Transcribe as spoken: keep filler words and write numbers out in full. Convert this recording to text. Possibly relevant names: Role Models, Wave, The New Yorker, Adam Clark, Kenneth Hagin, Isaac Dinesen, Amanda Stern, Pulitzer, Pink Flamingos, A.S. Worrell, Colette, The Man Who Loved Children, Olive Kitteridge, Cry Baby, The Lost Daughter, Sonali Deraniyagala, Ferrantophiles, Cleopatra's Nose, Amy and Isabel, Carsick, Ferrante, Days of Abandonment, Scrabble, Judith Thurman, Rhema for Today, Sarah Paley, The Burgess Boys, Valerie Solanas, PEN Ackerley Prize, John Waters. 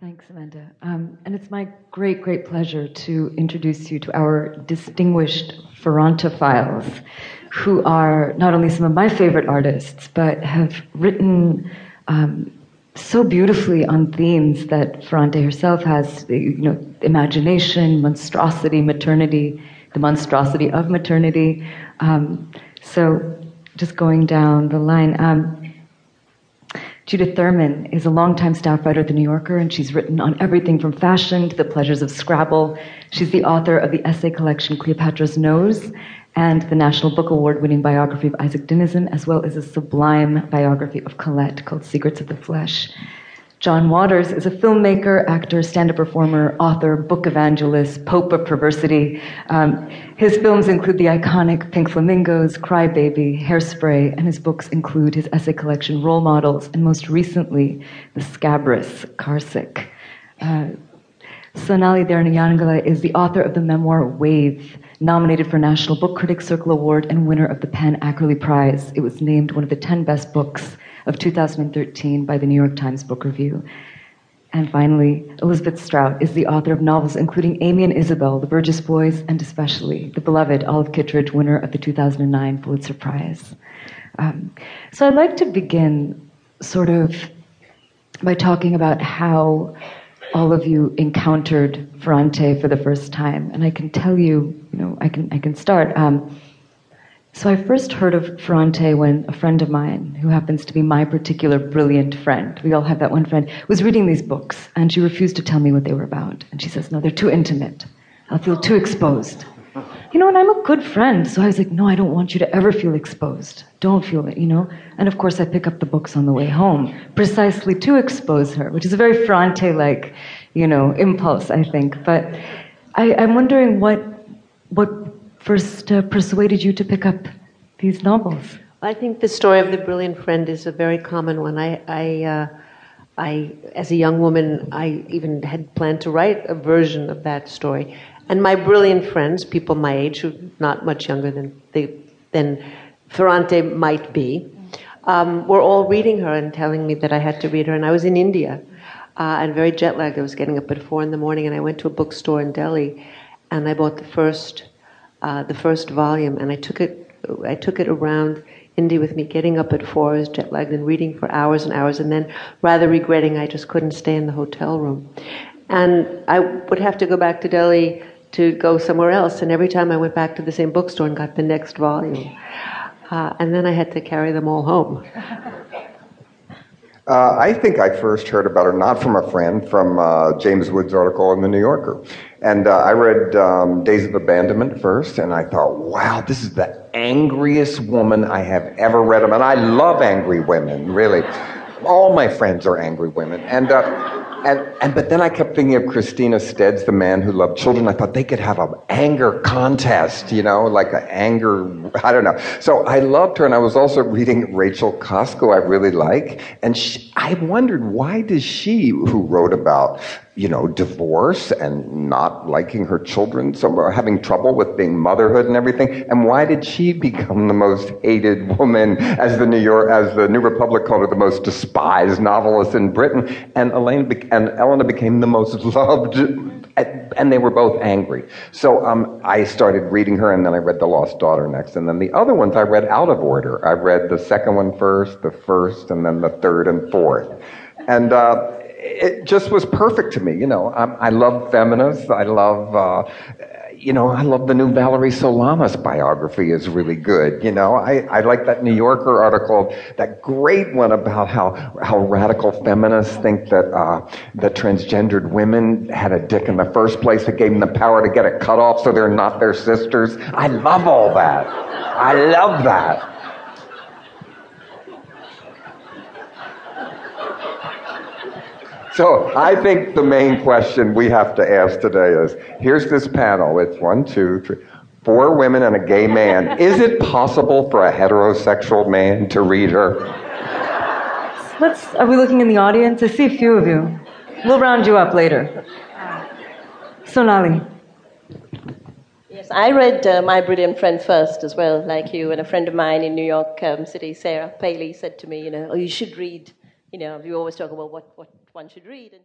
Thanks, Amanda. Um, and it's my great, great pleasure to introduce you to our distinguished Ferrantophiles, who are not only some of my favorite artists, but have written um, so beautifully on themes that Ferrante herself has, you know, imagination, monstrosity, maternity, the monstrosity of maternity. Um, so just going down the line... Um, Judith Thurman is a longtime staff writer at The New Yorker, and she's written on everything from fashion to the pleasures of Scrabble. She's the author of the essay collection Cleopatra's Nose and the National Book Award-winning biography of Isaac Dinesen, as well as a sublime biography of Colette called Secrets of the Flesh. John Waters is a filmmaker, actor, stand-up performer, author, book evangelist, pope of perversity. Um, his films include the iconic Pink Flamingos, Cry Baby, Hairspray, and his books include his essay collection Role Models, and most recently, the scabrous Carsick. Uh, Sonali Deraniyagala is the author of the memoir Wave, nominated for National Book Critics Circle Award and winner of the PEN Ackerley Prize. It was named one of the ten best books of two thousand thirteen by the New York Times Book Review. And finally, Elizabeth Strout is the author of novels including Amy and Isabel, The Burgess Boys, and especially the beloved Olive Kitteridge, winner of the two thousand nine Pulitzer Prize. Um, so I'd like to begin sort of by talking about how all of you encountered Ferrante for the first time. And I can tell you, you know, I can, I can start. Um, So I first heard of Ferrante when a friend of mine, who happens to be my particular brilliant friend, we all have that one friend, was reading these books, and she refused to tell me what they were about. And she says, no, they're too intimate. I'll feel too exposed. You know, and I'm a good friend, so I was like, no, I don't want you to ever feel exposed. Don't feel it, you know? And of course, I pick up the books on the way home, precisely to expose her, which is a very Ferrante-like, you know, impulse, I think. But I, I'm wondering what... what first uh, persuaded you to pick up these novels? I think the story of the brilliant friend is a very common one. I, I, uh, I, as a young woman, I even had planned to write a version of that story. And my brilliant friends, people my age, who are not much younger than they, than Ferrante might be, um, were all reading her and telling me that I had to read her. And I was in India uh, and very jet lagged. I was getting up at four in the morning, and I went to a bookstore in Delhi, and I bought the first. Uh, the first volume, and I took it. I took it around India with me, getting up at four, I was jet lagged, and reading for hours and hours, and then rather regretting I just couldn't stay in the hotel room, and I would have to go back to Delhi to go somewhere else. And every time I went back to the same bookstore and got the next volume, uh, and then I had to carry them all home. Uh, I think I first heard about her, not from a friend, from uh, James Wood's article in The New Yorker. And uh, I read um, Days of Abandonment first, and I thought, wow, this is the angriest woman I have ever read of. And I love angry women, really. All my friends are angry women. And, uh, and, and but then I kept thinking of Christina Stedd's The Man Who Loved Children. I thought they could have an anger contest, you know, like an anger, I don't know. So I loved her, and I was also reading Rachel Costco, I really like. And she, I wondered, why does she, who wrote about, you know, divorce and not liking her children, so having trouble with being motherhood and everything, and why did she become the most hated woman, as the New York, as the New Republic called her, the most despised novelist in Britain, and Elaine be- and Eleanor became the most loved, and they were both angry. So um, I started reading her, and then I read The Lost Daughter next, and then the other ones I read out of order. I read the second one first, the first, and then the third and fourth, and. Uh, It just was perfect to me, you know. I, I love feminists. I love, uh, you know, I love the new Valerie Solanas biography is really good, you know. I, I like that New Yorker article, that great one about how, how radical feminists think that uh, that transgendered women had a dick in the first place that gave them the power to get it cut off so they're not their sisters. I love all that. I love that. So I think the main question we have to ask today is, here's this panel. It's one, two, three, four women and a gay man. Is it possible for a heterosexual man to read her? Let's, are we looking in the audience? I see a few of you. We'll round you up later. Sonali. Yes, I read uh, My Brilliant Friend first as well, like you. And a friend of mine in New York um, City, Sarah Paley, said to me, you know, oh, you should read. You know, we always talk about what, what one should read. And